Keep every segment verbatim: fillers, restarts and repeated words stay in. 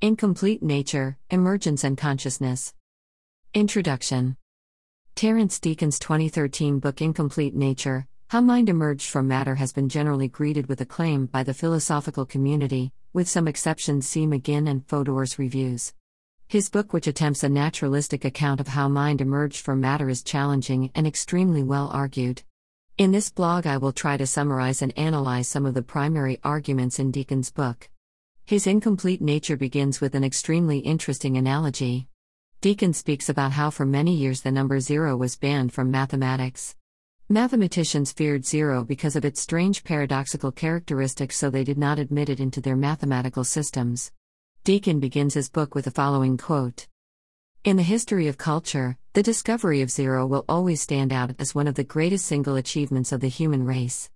Incomplete Nature, Emergence and Consciousness. Introduction. Terence Deacon's twenty thirteen book Incomplete Nature, How Mind Emerged from Matter has been generally greeted with acclaim by the philosophical community, with some exceptions see McGinn and Fodor's reviews. His book, which attempts a naturalistic account of how mind emerged from matter, is challenging and extremely well argued. In this blog I will try to summarize and analyze some of the primary arguments in Deacon's book. His Incomplete Nature begins with an extremely interesting analogy. Deacon speaks about how for many years the number zero was banned from mathematics. Mathematicians feared zero because of its strange paradoxical characteristics, so they did not admit it into their mathematical systems. Deacon begins his book with the following quote. In the history of culture, the discovery of zero will always stand out as one of the greatest single achievements of the human race.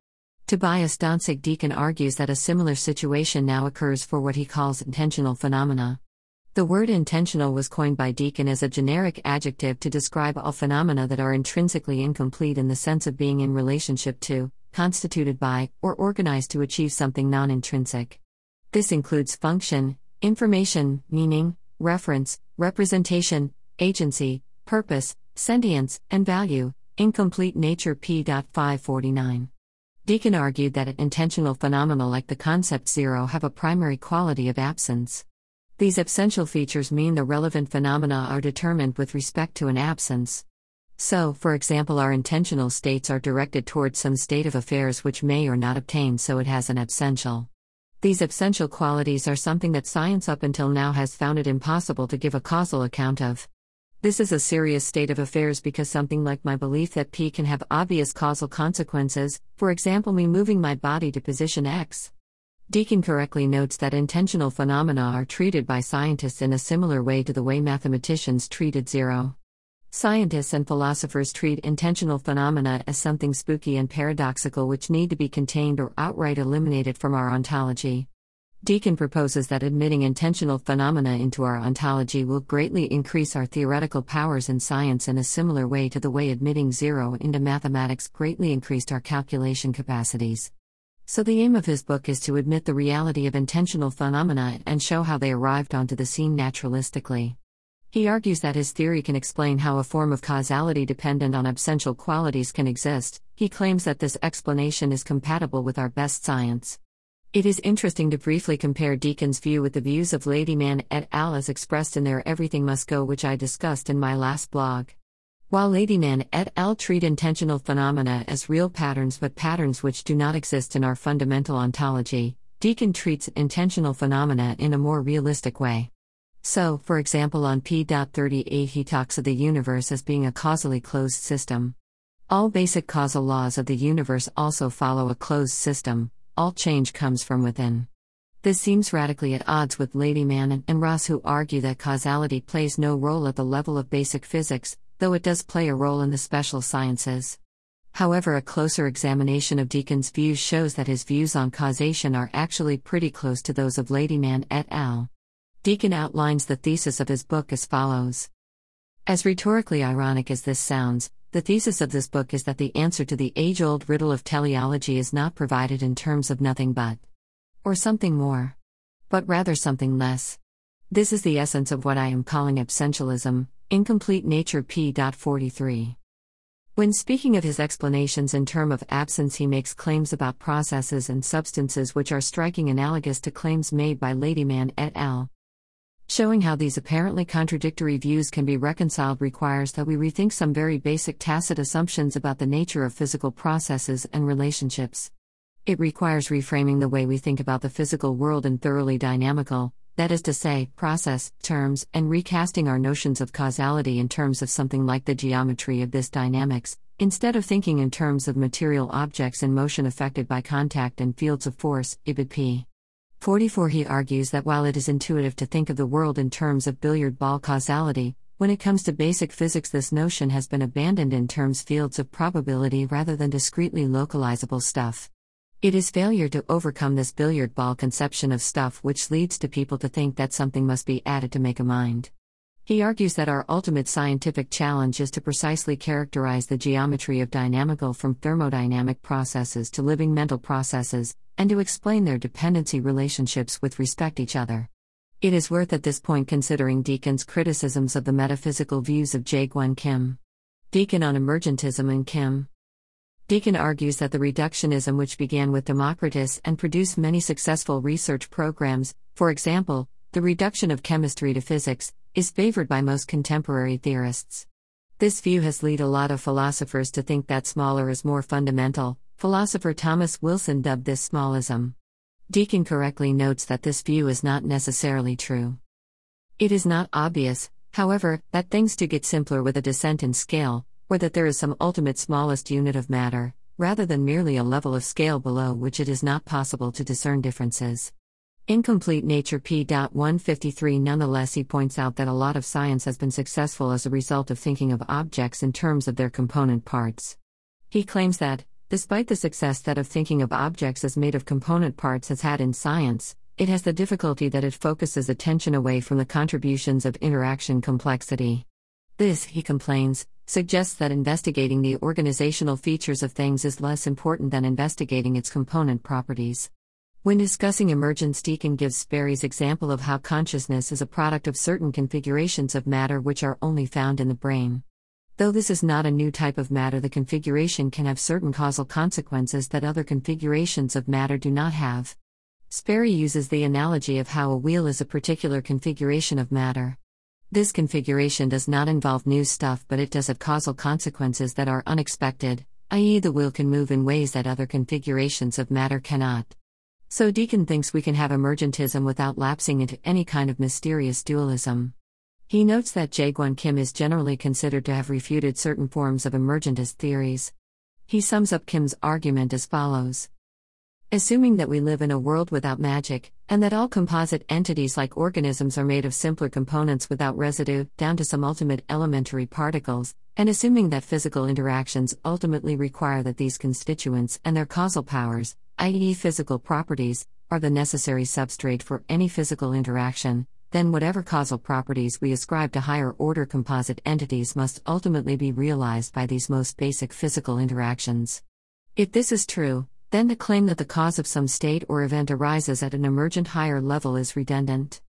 Tobias Danzig Deacon argues that a similar situation now occurs for what he calls intentional phenomena. The word intentional was coined by Deacon as a generic adjective to describe all phenomena that are intrinsically incomplete in the sense of being in relationship to, constituted by, or organized to achieve something non-intrinsic. This includes function, information, meaning, reference, representation, agency, purpose, sentience, and value. Incomplete Nature p five forty-nine. Deacon argued that intentional phenomena like the concept zero have a primary quality of absence. These absential features mean the relevant phenomena are determined with respect to an absence. So, for example, our intentional states are directed towards some state of affairs which may or not obtain, so it has an absential. These absential qualities are something that science up until now has found it impossible to give a causal account of. This is a serious state of affairs because something like my belief that P can have obvious causal consequences, for example me moving my body to position X. Deacon correctly notes that intentional phenomena are treated by scientists in a similar way to the way mathematicians treated zero. Scientists and philosophers treat intentional phenomena as something spooky and paradoxical which need to be contained or outright eliminated from our ontology. Deacon proposes that admitting intentional phenomena into our ontology will greatly increase our theoretical powers in science in a similar way to the way admitting zero into mathematics greatly increased our calculation capacities. So the aim of his book is to admit the reality of intentional phenomena and show how they arrived onto the scene naturalistically. He argues that his theory can explain how a form of causality dependent on absential qualities can exist. He claims that this explanation is compatible with our best science. It is interesting to briefly compare Deacon's view with the views of Ladyman et al. As expressed in their Everything Must Go, which I discussed in my last blog. While Ladyman et al. Treat intentional phenomena as real patterns but patterns which do not exist in our fundamental ontology, Deacon treats intentional phenomena in a more realistic way. So, for example, on p thirty-eight he talks of the universe as being a causally closed system. All basic causal laws of the universe also follow a closed system, all change comes from within. This seems radically at odds with Ladyman and Ross, who argue that causality plays no role at the level of basic physics, though it does play a role in the special sciences. However, a closer examination of Deacon's views shows that his views on causation are actually pretty close to those of Ladyman et al. Deacon outlines the thesis of his book as follows. As rhetorically ironic as this sounds, the thesis of this book is that the answer to the age-old riddle of teleology is not provided in terms of nothing but, or something more, but rather something less. This is the essence of what I am calling absentialism. Incomplete Nature p forty-three. When speaking of his explanations in terms of absence, he makes claims about processes and substances which are striking analogous to claims made by Ladyman et al. Showing how these apparently contradictory views can be reconciled requires that we rethink some very basic tacit assumptions about the nature of physical processes and relationships. It requires reframing the way we think about the physical world in thoroughly dynamical, that is to say, process, terms, and recasting our notions of causality in terms of something like the geometry of this dynamics, instead of thinking in terms of material objects in motion affected by contact and fields of force. Ibid p forty-four He argues that while it is intuitive to think of the world in terms of billiard ball causality, when it comes to basic physics this notion has been abandoned in terms of fields of probability rather than discretely localizable stuff. It is failure to overcome this billiard ball conception of stuff which leads to people to think that something must be added to make a mind. He argues that our ultimate scientific challenge is to precisely characterize the geometry of dynamical from thermodynamic processes to living mental processes, and to explain their dependency relationships with respect to each other. It is worth at this point considering Deacon's criticisms of the metaphysical views of Jaegwon Kim. Deacon on emergentism and Kim. Deacon argues that the reductionism which began with Democritus and produced many successful research programs, for example, the reduction of chemistry to physics, is favored by most contemporary theorists. This view has led a lot of philosophers to think that smaller is more fundamental. Philosopher Thomas Wilson dubbed this smallism. Deacon correctly notes that this view is not necessarily true. It is not obvious, however, that things do get simpler with a descent in scale, or that there is some ultimate smallest unit of matter, rather than merely a level of scale below which it is not possible to discern differences. Incomplete Nature page one fifty-three. Nonetheless, he points out that a lot of science has been successful as a result of thinking of objects in terms of their component parts. He claims that, despite the success that of thinking of objects as made of component parts has had in science, it has the difficulty that it focuses attention away from the contributions of interaction complexity. This, he complains, suggests that investigating the organizational features of things is less important than investigating its component properties. When discussing emergence, Deacon gives Sperry's example of how consciousness is a product of certain configurations of matter which are only found in the brain. Though this is not a new type of matter, the configuration can have certain causal consequences that other configurations of matter do not have. Sperry uses the analogy of how a wheel is a particular configuration of matter. This configuration does not involve new stuff, but it does have causal consequences that are unexpected, that is the wheel can move in ways that other configurations of matter cannot. So Deacon thinks we can have emergentism without lapsing into any kind of mysterious dualism. He notes that Jaegwon Kim is generally considered to have refuted certain forms of emergentist theories. He sums up Kim's argument as follows. Assuming that we live in a world without magic, and that all composite entities like organisms are made of simpler components without residue, down to some ultimate elementary particles, and assuming that physical interactions ultimately require that these constituents and their causal powers, that is physical properties, are the necessary substrate for any physical interaction, then whatever causal properties we ascribe to higher-order composite entities must ultimately be realized by these most basic physical interactions. If this is true, then the claim that the cause of some state or event arises at an emergent higher level is redundant.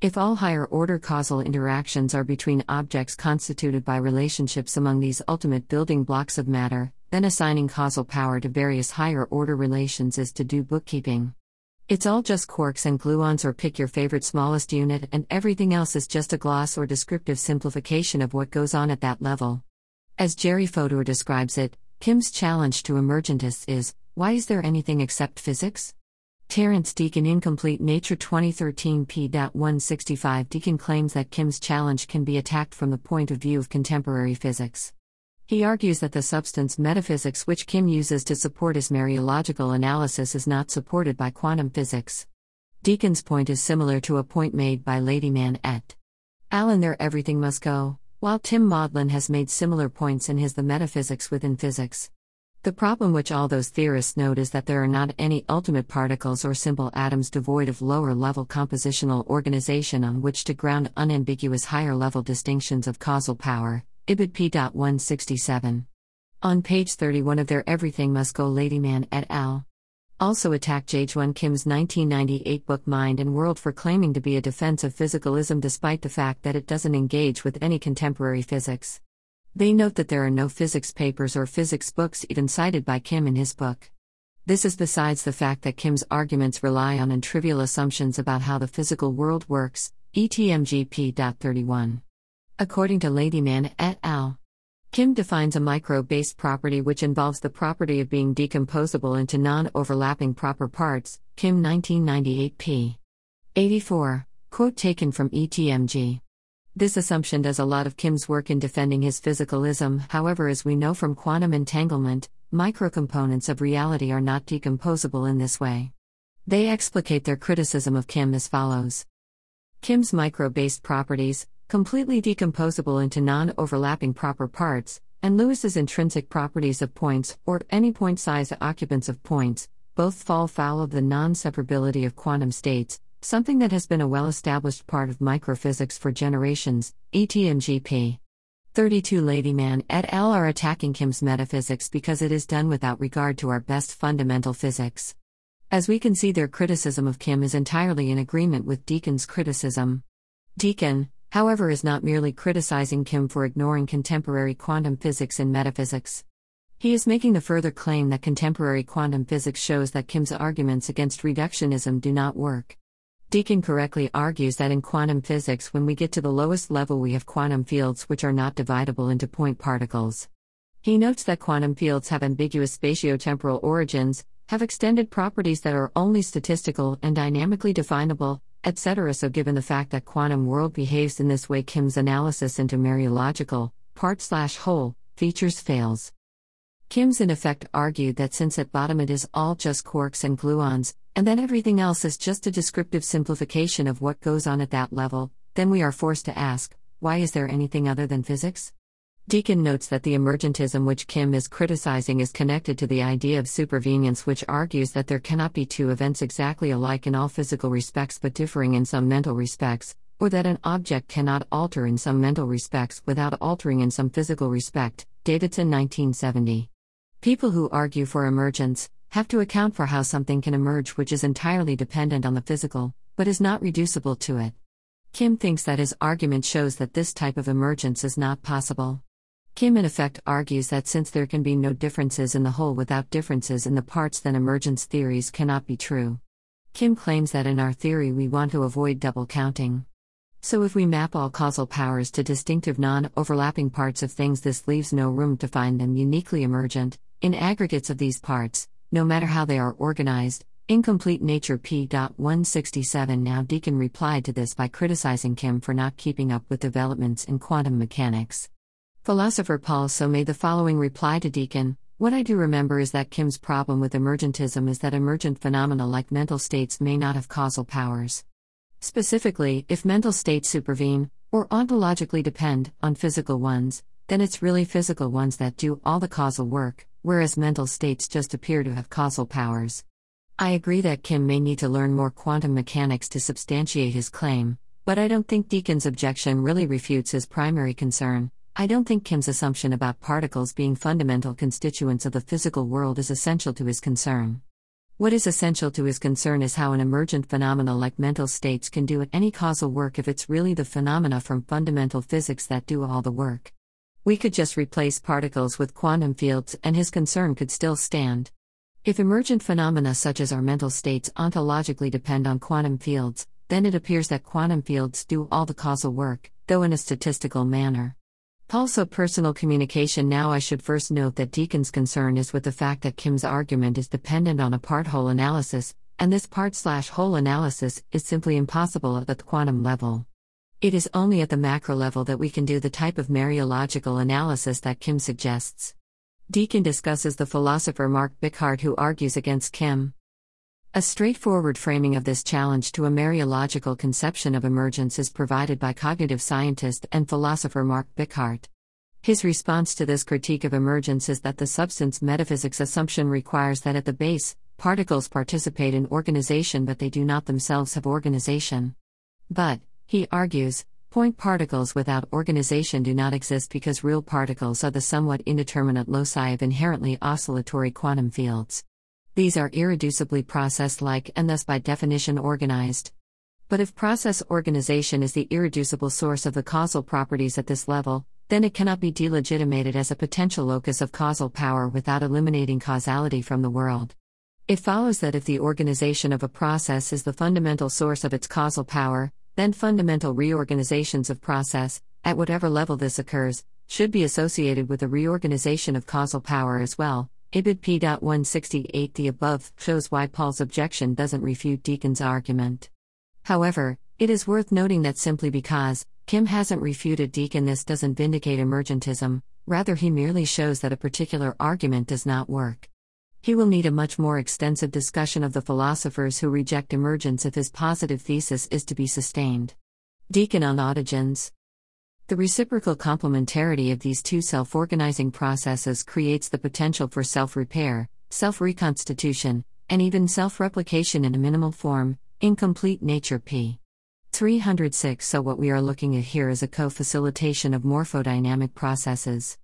If all higher-order causal interactions are between objects constituted by relationships among these ultimate building blocks of matter, then assigning causal power to various higher-order relations is to do bookkeeping. It's all just quarks and gluons, or pick your favorite smallest unit, and everything else is just a gloss or descriptive simplification of what goes on at that level. As Jerry Fodor describes it, Kim's challenge to emergentists is, why is there anything except physics? Terence Deacon, Incomplete Nature twenty thirteen, page one sixty-five. Deacon claims that Kim's challenge can be attacked from the point of view of contemporary physics. He argues that the substance metaphysics which Kim uses to support his mereological analysis is not supported by quantum physics. Deacon's point is similar to a point made by Ladyman et al. In their Everything Must Go, while Tim Maudlin has made similar points in his The Metaphysics Within Physics. The problem which all those theorists note is that there are not any ultimate particles or simple atoms devoid of lower-level compositional organization on which to ground unambiguous higher-level distinctions of causal power, Ibid page one sixty-seven. On page thirty-one of their Everything Must Go, Ladyman et al. also attack Jaegwon Kim's nineteen ninety-eight book Mind and World for claiming to be a defense of physicalism despite the fact that it doesn't engage with any contemporary physics. They note that there are no physics papers or physics books even cited by Kim in his book. This is besides the fact that Kim's arguments rely on untrivial assumptions about how the physical world works, E T M G P thirty-one. According to Ladyman et al., Kim defines a micro-based property which involves the property of being decomposable into non-overlapping proper parts, Kim nineteen ninety-eight page eighty-four, quote taken from E T M G. This assumption does a lot of Kim's work in defending his physicalism. However, as we know from quantum entanglement, microcomponents of reality are not decomposable in this way. They explicate their criticism of Kim as follows. Kim's micro-based properties, completely decomposable into non-overlapping proper parts, and Lewis's intrinsic properties of points or any point-sized occupants of points, both fall foul of the non-separability of quantum states, something that has been a well-established part of microphysics for generations, E T M G P. thirty-two. Ladyman et al. are attacking Kim's metaphysics because it is done without regard to our best fundamental physics. As we can see, their criticism of Kim is entirely in agreement with Deacon's criticism. Deacon, however, is not merely criticizing Kim for ignoring contemporary quantum physics in metaphysics. He is making the further claim that contemporary quantum physics shows that Kim's arguments against reductionism do not work. Deacon correctly argues that in quantum physics, when we get to the lowest level, we have quantum fields which are not dividable into point particles. He notes that quantum fields have ambiguous spatiotemporal origins, have extended properties that are only statistical and dynamically definable, et cetera. So given the fact that quantum world behaves in this way, Kim's analysis into mereological, part-slash-whole, features fails. Kim's in effect argued that since at bottom it is all just quarks and gluons, and then everything else is just a descriptive simplification of what goes on at that level, then we are forced to ask, why is there anything other than physics? Deacon notes that the emergentism which Kim is criticizing is connected to the idea of supervenience, which argues that there cannot be two events exactly alike in all physical respects but differing in some mental respects, or that an object cannot alter in some mental respects without altering in some physical respect, Davidson nineteen seventy. People who argue for emergence have to account for how something can emerge which is entirely dependent on the physical, but is not reducible to it. Kim thinks that his argument shows that this type of emergence is not possible. Kim in effect argues that since there can be no differences in the whole without differences in the parts, then emergence theories cannot be true. Kim claims that in our theory we want to avoid double counting. So if we map all causal powers to distinctive non-overlapping parts of things, this leaves no room to find them uniquely emergent, in aggregates of these parts, no matter how they are organized. Incomplete Nature page one sixty-seven. Now Deacon replied to this by criticizing Kim for not keeping up with developments in quantum mechanics. Philosopher Paul So made the following reply to Deacon: what I do remember is that Kim's problem with emergentism is that emergent phenomena like mental states may not have causal powers. Specifically, if mental states supervene, or ontologically depend, on physical ones, then it's really physical ones that do all the causal work, whereas mental states just appear to have causal powers. I agree that Kim may need to learn more quantum mechanics to substantiate his claim, but I don't think Deacon's objection really refutes his primary concern. I don't think Kim's assumption about particles being fundamental constituents of the physical world is essential to his concern. What is essential to his concern is how an emergent phenomena like mental states can do any causal work if it's really the phenomena from fundamental physics that do all the work. We could just replace particles with quantum fields and his concern could still stand. If emergent phenomena such as our mental states ontologically depend on quantum fields, then it appears that quantum fields do all the causal work, though in a statistical manner. Also, personal communication. Now I should first note that Deacon's concern is with the fact that Kim's argument is dependent on a part-whole analysis, and this part-slash-whole analysis is simply impossible at the quantum level. It is only at the macro level that we can do the type of mereological analysis that Kim suggests. Deacon discusses the philosopher Mark Bickhard, who argues against Kim. A straightforward framing of this challenge to a mereological conception of emergence is provided by cognitive scientist and philosopher Mark Bickhard. His response to this critique of emergence is that the substance metaphysics assumption requires that at the base, particles participate in organization but they do not themselves have organization. But, he argues, point particles without organization do not exist because real particles are the somewhat indeterminate loci of inherently oscillatory quantum fields. These are irreducibly process-like and thus by definition organized. But if process organization is the irreducible source of the causal properties at this level, then it cannot be delegitimated as a potential locus of causal power without eliminating causality from the world. It follows that if the organization of a process is the fundamental source of its causal power, then fundamental reorganizations of process, at whatever level this occurs, should be associated with a reorganization of causal power as well. Ibid page one sixty-eight. The above shows why Paul's objection doesn't refute Deacon's argument. However, it is worth noting that simply because Kim hasn't refuted Deacon, this doesn't vindicate emergentism. Rather, he merely shows that a particular argument does not work. He will need a much more extensive discussion of the philosophers who reject emergence if his positive thesis is to be sustained. Deacon on autogens. The reciprocal complementarity of these two self-organizing processes creates the potential for self-repair, self-reconstitution, and even self-replication in a minimal form. Incomplete Nature page three oh six. So what we are looking at here is a co-facilitation of morphodynamic processes.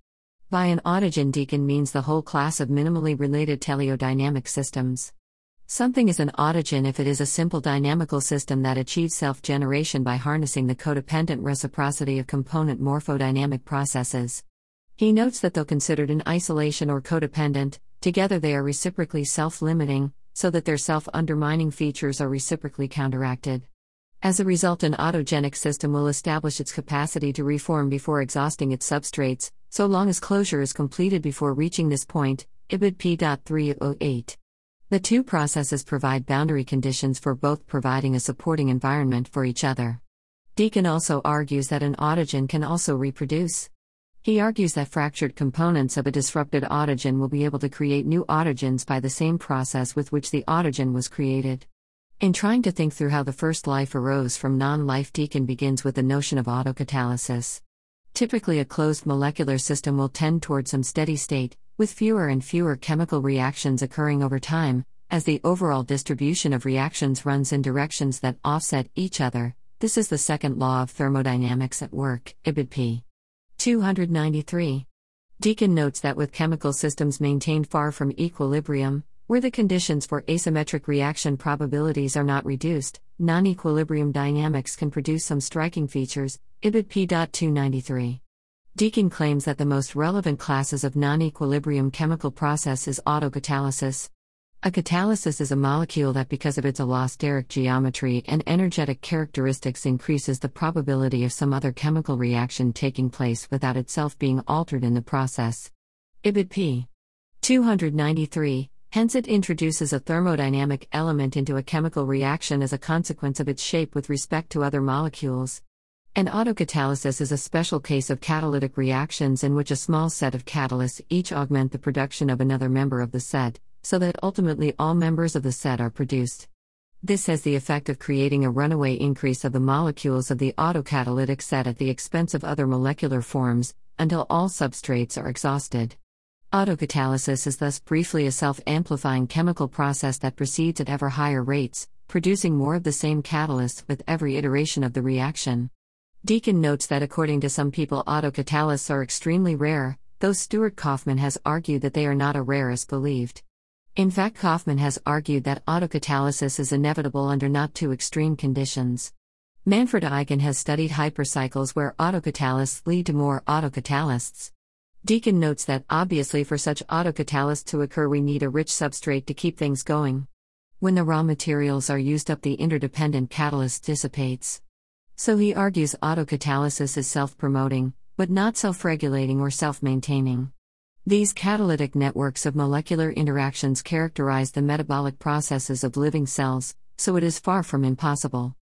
By an autogen, Deacon means the whole class of minimally related teleodynamic systems. Something is an autogen if it is a simple dynamical system that achieves self-generation by harnessing the codependent reciprocity of component morphodynamic processes. He notes that though considered in isolation or codependent, together they are reciprocally self-limiting, so that their self-undermining features are reciprocally counteracted. As a result, an autogenic system will establish its capacity to reform before exhausting its substrates, so long as closure is completed before reaching this point, Ibid p three oh eight. The two processes provide boundary conditions for both, providing a supporting environment for each other. Deacon also argues that an autogen can also reproduce. He argues that fractured components of a disrupted autogen will be able to create new autogens by the same process with which the autogen was created. In trying to think through how the first life arose from non-life, Deacon begins with the notion of autocatalysis. Typically, a closed molecular system will tend toward some steady state, with fewer and fewer chemical reactions occurring over time. As the overall distribution of reactions runs in directions that offset each other, this is the second law of thermodynamics at work, Ibid p. two ninety-three. Deacon notes that with chemical systems maintained far from equilibrium, where the conditions for asymmetric reaction probabilities are not reduced, non-equilibrium dynamics can produce some striking features, Ibid p two ninety-three. Deacon claims that the most relevant classes of non-equilibrium chemical process is autocatalysis. A catalysis is a molecule that, because of its allosteric geometry and energetic characteristics, increases the probability of some other chemical reaction taking place without itself being altered in the process. Ibid p. two ninety-three, hence it introduces a thermodynamic element into a chemical reaction as a consequence of its shape with respect to other molecules. An autocatalysis is a special case of catalytic reactions in which a small set of catalysts each augment the production of another member of the set, so that ultimately all members of the set are produced. This has the effect of creating a runaway increase of the molecules of the autocatalytic set at the expense of other molecular forms, until all substrates are exhausted. Autocatalysis is thus briefly a self-amplifying chemical process that proceeds at ever higher rates, producing more of the same catalysts with every iteration of the reaction. Deacon notes that according to some people, autocatalysts are extremely rare, though Stuart Kauffman has argued that they are not as rare as believed. In fact, Kauffman has argued that autocatalysis is inevitable under not too extreme conditions. Manfred Eigen has studied hypercycles where autocatalysts lead to more autocatalysts. Deacon notes that obviously for such autocatalysts to occur, we need a rich substrate to keep things going. When the raw materials are used up, the interdependent catalyst dissipates. So he argues autocatalysis is self-promoting, but not self-regulating or self-maintaining. These catalytic networks of molecular interactions characterize the metabolic processes of living cells, so it is far from impossible.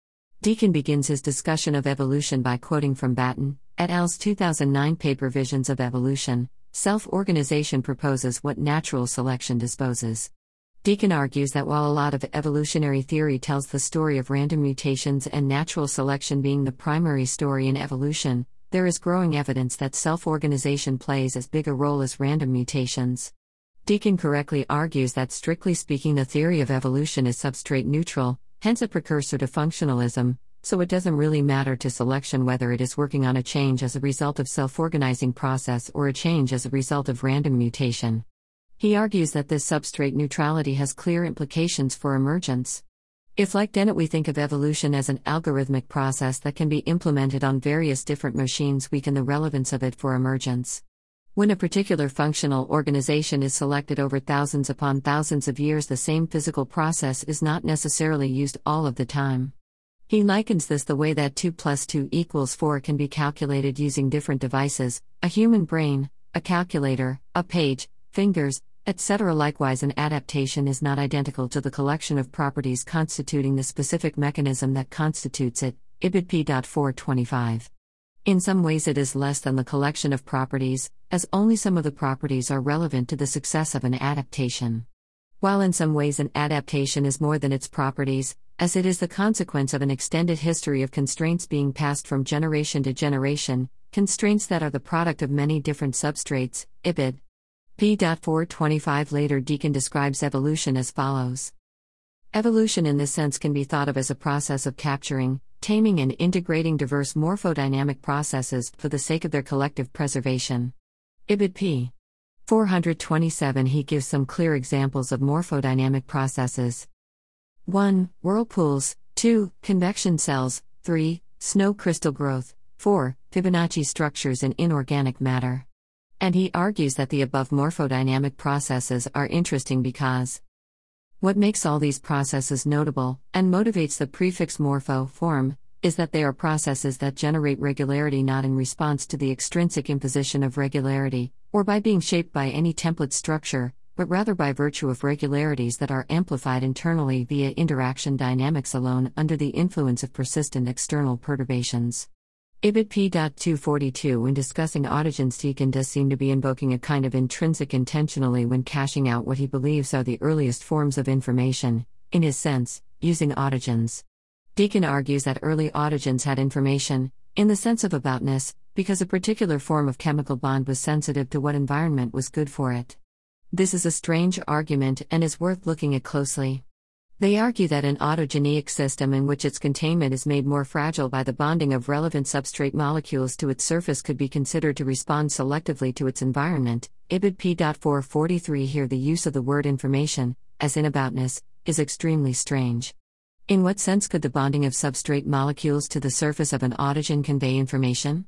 Deacon begins his discussion of evolution by quoting from Batten et al.'s two thousand nine paper Visions of Evolution, Self-Organization Proposes What Natural Selection Disposes. Deacon argues that while a lot of evolutionary theory tells the story of random mutations and natural selection being the primary story in evolution, there is growing evidence that self-organization plays as big a role as random mutations. Deacon correctly argues that strictly speaking, the theory of evolution is substrate neutral, hence a precursor to functionalism, so it doesn't really matter to selection whether it is working on a change as a result of self-organizing process or a change as a result of random mutation. He argues that this substrate neutrality has clear implications for emergence. If, like Dennett, we think of evolution as an algorithmic process that can be implemented on various different machines, we can the relevance of it for emergence. When a particular functional organization is selected over thousands upon thousands of years, the same physical process is not necessarily used all of the time. He likens this the way that two plus two equals four can be calculated using different devices, a human brain, a calculator, a page, fingers, et cetera. Likewise, an adaptation is not identical to the collection of properties constituting the specific mechanism that constitutes it, Ibid p four twenty-five. In some ways it is less than the collection of properties, as only some of the properties are relevant to the success of an adaptation. While in some ways an adaptation is more than its properties, as it is the consequence of an extended history of constraints being passed from generation to generation, constraints that are the product of many different substrates, Ibid p four twenty-five. Later, Deacon describes evolution as follows. Evolution in this sense can be thought of as a process of capturing, taming and integrating diverse morphodynamic processes for the sake of their collective preservation. Ibid p. four hundred twenty-seven he gives some clear examples of morphodynamic processes. one. Whirlpools. two. Convection cells. three. Snow crystal growth. four. Fibonacci structures in inorganic matter. And he argues that the above morphodynamic processes are interesting because what makes all these processes notable, and motivates the prefix morpho, form, is that they are processes that generate regularity not in response to the extrinsic imposition of regularity, or by being shaped by any template structure, but rather by virtue of regularities that are amplified internally via interaction dynamics alone under the influence of persistent external perturbations. Ibid p two forty-two. When discussing autogens, Deacon does seem to be invoking a kind of intrinsic intentionally when cashing out what he believes are the earliest forms of information, in his sense, using autogens. Deacon argues that early autogens had information, in the sense of aboutness, because a particular form of chemical bond was sensitive to what environment was good for it. This is a strange argument and is worth looking at closely. They argue that an autogeneic system in which its containment is made more fragile by the bonding of relevant substrate molecules to its surface could be considered to respond selectively to its environment. Ibid p four forty-three. Here the use of the word information, as in aboutness, is extremely strange. In what sense could the bonding of substrate molecules to the surface of an autogen convey information?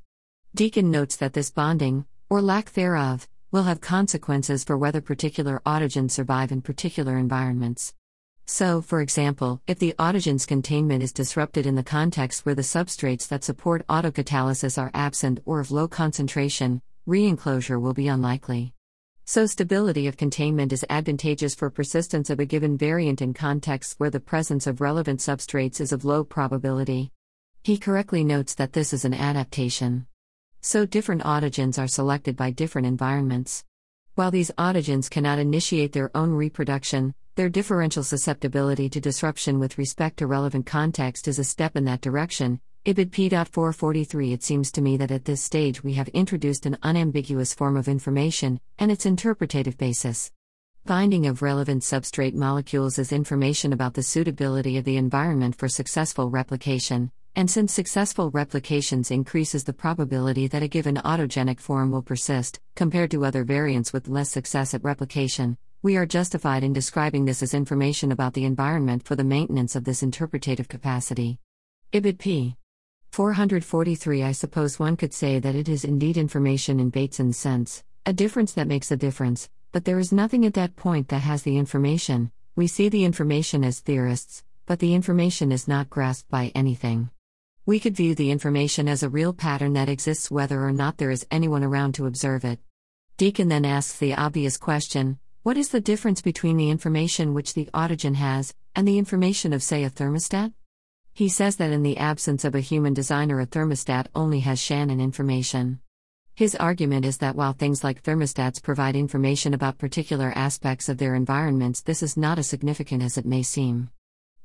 Deacon notes that this bonding, or lack thereof, will have consequences for whether particular autogens survive in particular environments. So, for example, if the autogen's containment is disrupted in the context where the substrates that support autocatalysis are absent or of low concentration, re-enclosure will be unlikely. So stability of containment is advantageous for persistence of a given variant in contexts where the presence of relevant substrates is of low probability. He correctly notes that this is an adaptation. So different autogens are selected by different environments. While these autogens cannot initiate their own reproduction, their differential susceptibility to disruption with respect to relevant context is a step in that direction. Ibid p four forty-three. It seems to me that at this stage we have introduced an unambiguous form of information, and its interpretative basis. Binding of relevant substrate molecules is information about the suitability of the environment for successful replication, and since successful replications increases the probability that a given autogenic form will persist, compared to other variants with less success at replication, we are justified in describing this as information about the environment for the maintenance of this interpretative capacity. Ibid p four forty-three. I suppose one could say that it is indeed information in Bateson's sense, a difference that makes a difference, but there is nothing at that point that has the information. We see the information as theorists, but the information is not grasped by anything. We could view the information as a real pattern that exists whether or not there is anyone around to observe it. Deacon then asks the obvious question, what is the difference between the information which the autogen has, and the information of, say, a thermostat? He says that in the absence of a human designer, a thermostat only has Shannon information. His argument is that while things like thermostats provide information about particular aspects of their environments, this is not as significant as it may seem.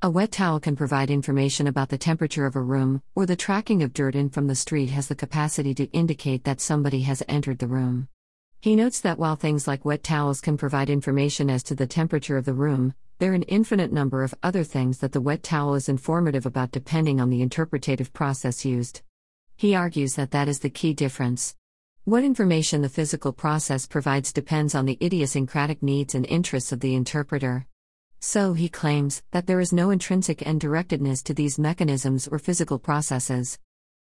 A wet towel can provide information about the temperature of a room, or the tracking of dirt in from the street has the capacity to indicate that somebody has entered the room. He notes that while things like wet towels can provide information as to the temperature of the room, there are an infinite number of other things that the wet towel is informative about depending on the interpretative process used. He argues that that is the key difference. What information the physical process provides depends on the idiosyncratic needs and interests of the interpreter. So he claims that there is no intrinsic end-directedness to these mechanisms or physical processes.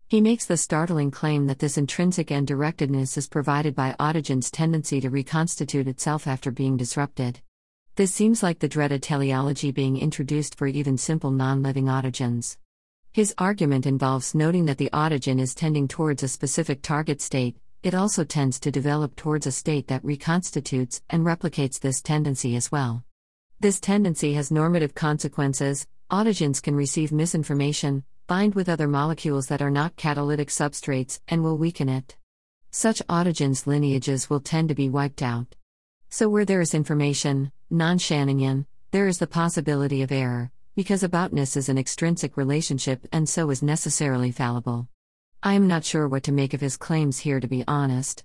He makes the startling claim that this intrinsic end-directedness is provided by autogen's tendency to reconstitute itself after being disrupted. This seems like the dreaded teleology being introduced for even simple non-living autogens. His argument involves noting that the autogen is tending towards a specific target state, it also tends to develop towards a state that reconstitutes and replicates this tendency as well. This tendency has normative consequences. Autogens can receive misinformation, bind with other molecules that are not catalytic substrates, and will weaken it. Such autogens' lineages will tend to be wiped out. So where there is information, non-Shannonian, there is the possibility of error, because aboutness is an extrinsic relationship and so is necessarily fallible. I am not sure what to make of his claims here, to be honest.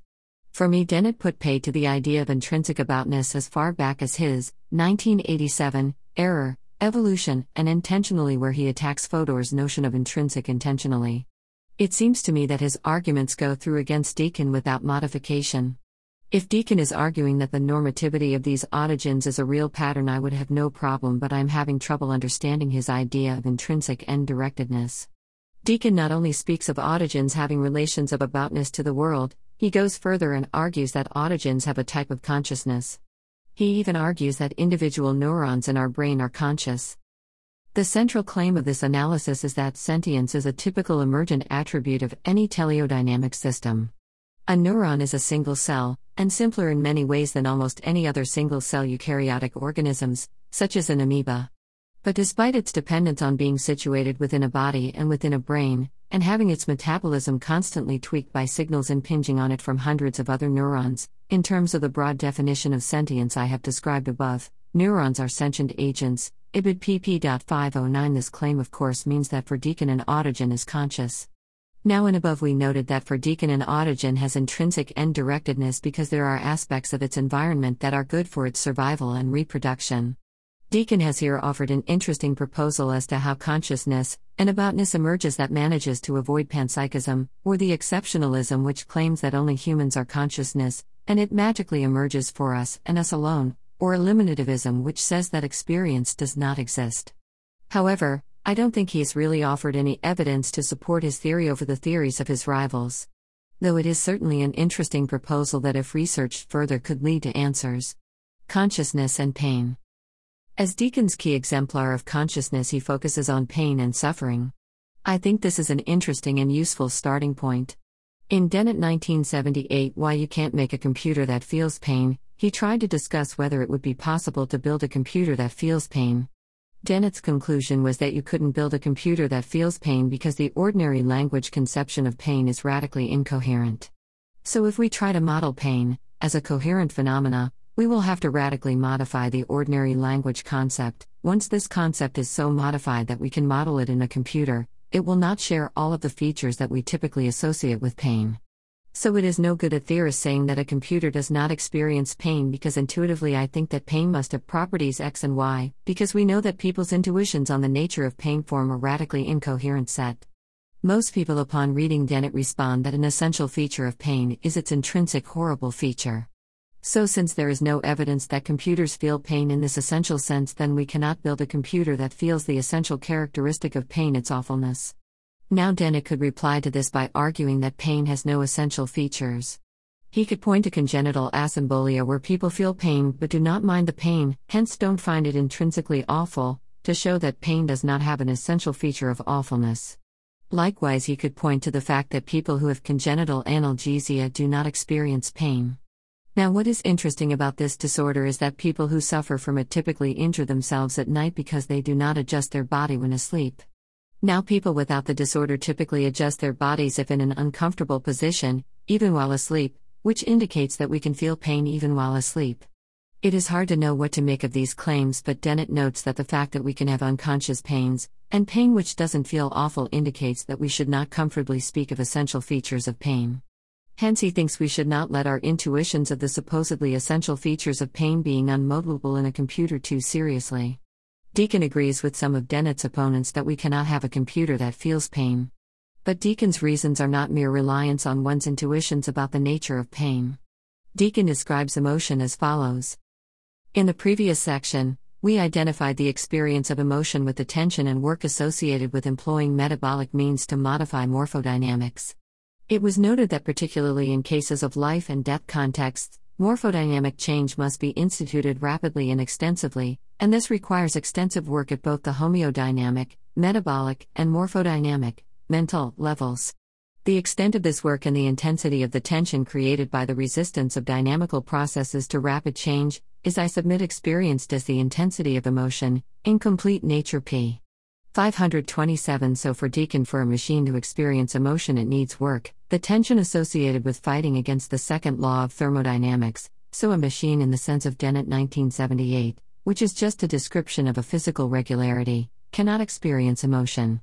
For me, Dennett put pay to the idea of intrinsic aboutness as far back as his, nineteen eighty-seven, Error, Evolution, and Intentionally, where he attacks Fodor's notion of intrinsic intentionally. It seems to me that his arguments go through against Deacon without modification. If Deacon is arguing that the normativity of these autogens is a real pattern, I would have no problem, but I'm having trouble understanding his idea of intrinsic end-directedness. Deacon not only speaks of autogens having relations of aboutness to the world, he goes further and argues that autogens have a type of consciousness. He even argues that individual neurons in our brain are conscious. The central claim of this analysis is that sentience is a typical emergent attribute of any teleodynamic system. A neuron is a single cell, and simpler in many ways than almost any other single-cell eukaryotic organisms, such as an amoeba. But despite its dependence on being situated within a body and within a brain, and having its metabolism constantly tweaked by signals impinging on it from hundreds of other neurons, in terms of the broad definition of sentience I have described above, neurons are sentient agents, Ibid pages five oh nine. This claim of course means that for Deacon an autogen is conscious. Now and above we noted that for Deacon an autogen has intrinsic end-directedness because there are aspects of its environment that are good for its survival and reproduction. Deacon has here offered an interesting proposal as to how consciousness and aboutness emerges that manages to avoid panpsychism, or the exceptionalism which claims that only humans are consciousness, and it magically emerges for us and us alone, or eliminativism which says that experience does not exist. However, I don't think he's really offered any evidence to support his theory over the theories of his rivals. Though it is certainly an interesting proposal that if researched further could lead to answers. Consciousness and pain. As Deacon's key exemplar of consciousness, he focuses on pain and suffering. I think this is an interesting and useful starting point. In Dennett nineteen seventy-eight, Why You Can't Make a Computer That Feels Pain, he tried to discuss whether it would be possible to build a computer that feels pain. Dennett's conclusion was that you couldn't build a computer that feels pain because the ordinary language conception of pain is radically incoherent. So if we try to model pain as a coherent phenomena, we will have to radically modify the ordinary language concept. Once this concept is so modified that we can model it in a computer, it will not share all of the features that we typically associate with pain. So it is no good a theorist saying that a computer does not experience pain, because intuitively I think that pain must have properties X and Y, because we know that people's intuitions on the nature of pain form a radically incoherent set. Most people upon reading Dennett respond that an essential feature of pain is its intrinsic horrible feature. So since there is no evidence that computers feel pain in this essential sense, then we cannot build a computer that feels the essential characteristic of pain, its awfulness. Now Dennett could reply to this by arguing that pain has no essential features. He could point to congenital asymptolia where people feel pain but do not mind the pain, hence don't find it intrinsically awful, to show that pain does not have an essential feature of awfulness. Likewise, he could point to the fact that people who have congenital analgesia do not experience pain. Now what is interesting about this disorder is that people who suffer from it typically injure themselves at night because they do not adjust their body when asleep. Now people without the disorder typically adjust their bodies if in an uncomfortable position, even while asleep, which indicates that we can feel pain even while asleep. It is hard to know what to make of these claims, but Dennett notes that the fact that we can have unconscious pains, and pain which doesn't feel awful, indicates that we should not comfortably speak of essential features of pain. Hence he thinks we should not let our intuitions of the supposedly essential features of pain being unmodelable in a computer too seriously. Deacon agrees with some of Dennett's opponents that we cannot have a computer that feels pain. But Deacon's reasons are not mere reliance on one's intuitions about the nature of pain. Deacon describes emotion as follows. In the previous section, we identified the experience of emotion with the tension and work associated with employing metabolic means to modify morphodynamics. It was noted that particularly in cases of life and death contexts, morphodynamic change must be instituted rapidly and extensively, and this requires extensive work at both the homeodynamic, metabolic, and morphodynamic, mental, levels. The extent of this work and the intensity of the tension created by the resistance of dynamical processes to rapid change is, I submit, experienced as the intensity of emotion, Incomplete Nature page five twenty-seven. So for Deacon, for a machine to experience emotion, it needs work, the tension associated with fighting against the second law of thermodynamics, so a machine in the sense of Dennett nineteen seventy-eight, which is just a description of a physical regularity, cannot experience emotion.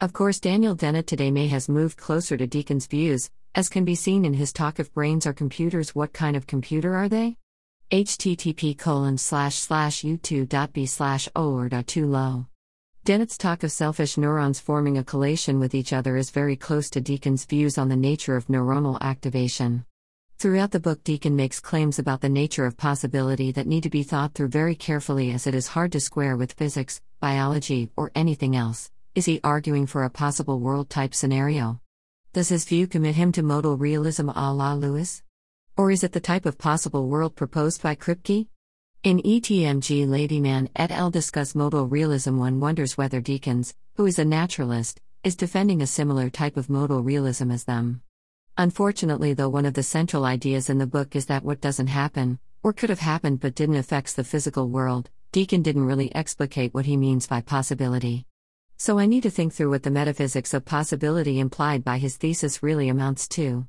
Of course, Daniel Dennett today may has moved closer to Deacon's views, as can be seen in his talk of brains are computers. What kind of computer are they? H T T P colon slash slash u two dot b slash o r dot too low. Dennett's talk of selfish neurons forming a collation with each other is very close to Deacon's views on the nature of neuronal activation. Throughout the book, Deacon makes claims about the nature of possibility that need to be thought through very carefully, as it is hard to square with physics, biology, or anything else. Is he arguing for a possible world-type scenario? Does his view commit him to modal realism a la Lewis? Or is it the type of possible world proposed by Kripke? In E T M G, Ladyman et al. Discuss modal realism. One wonders whether Deacons, who is a naturalist, is defending a similar type of modal realism as them. Unfortunately, though, one of the central ideas in the book is that what doesn't happen, or could have happened but didn't, affects the physical world. Deacon didn't really explicate what he means by possibility. So I need to think through what the metaphysics of possibility implied by his thesis really amounts to.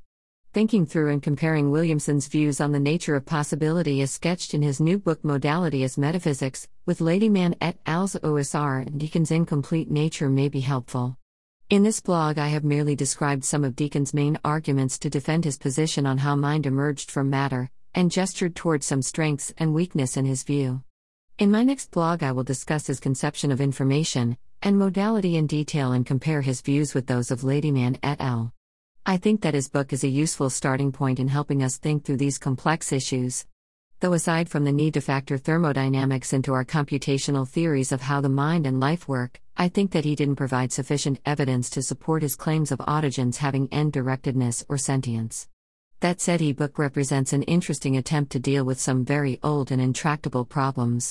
Thinking through and comparing Williamson's views on the nature of possibility as sketched in his new book Modality as Metaphysics, with Ladyman et al.'s O S R and Deacon's Incomplete Nature may be helpful. In this blog I have merely described some of Deacon's main arguments to defend his position on how mind emerged from matter, and gestured toward some strengths and weakness in his view. In my next blog I will discuss his conception of information and modality in detail and compare his views with those of Ladyman et al. I think that his book is a useful starting point in helping us think through these complex issues. Though aside from the need to factor thermodynamics into our computational theories of how the mind and life work, I think that he didn't provide sufficient evidence to support his claims of autogens having end-directedness or sentience. That said, his book represents an interesting attempt to deal with some very old and intractable problems.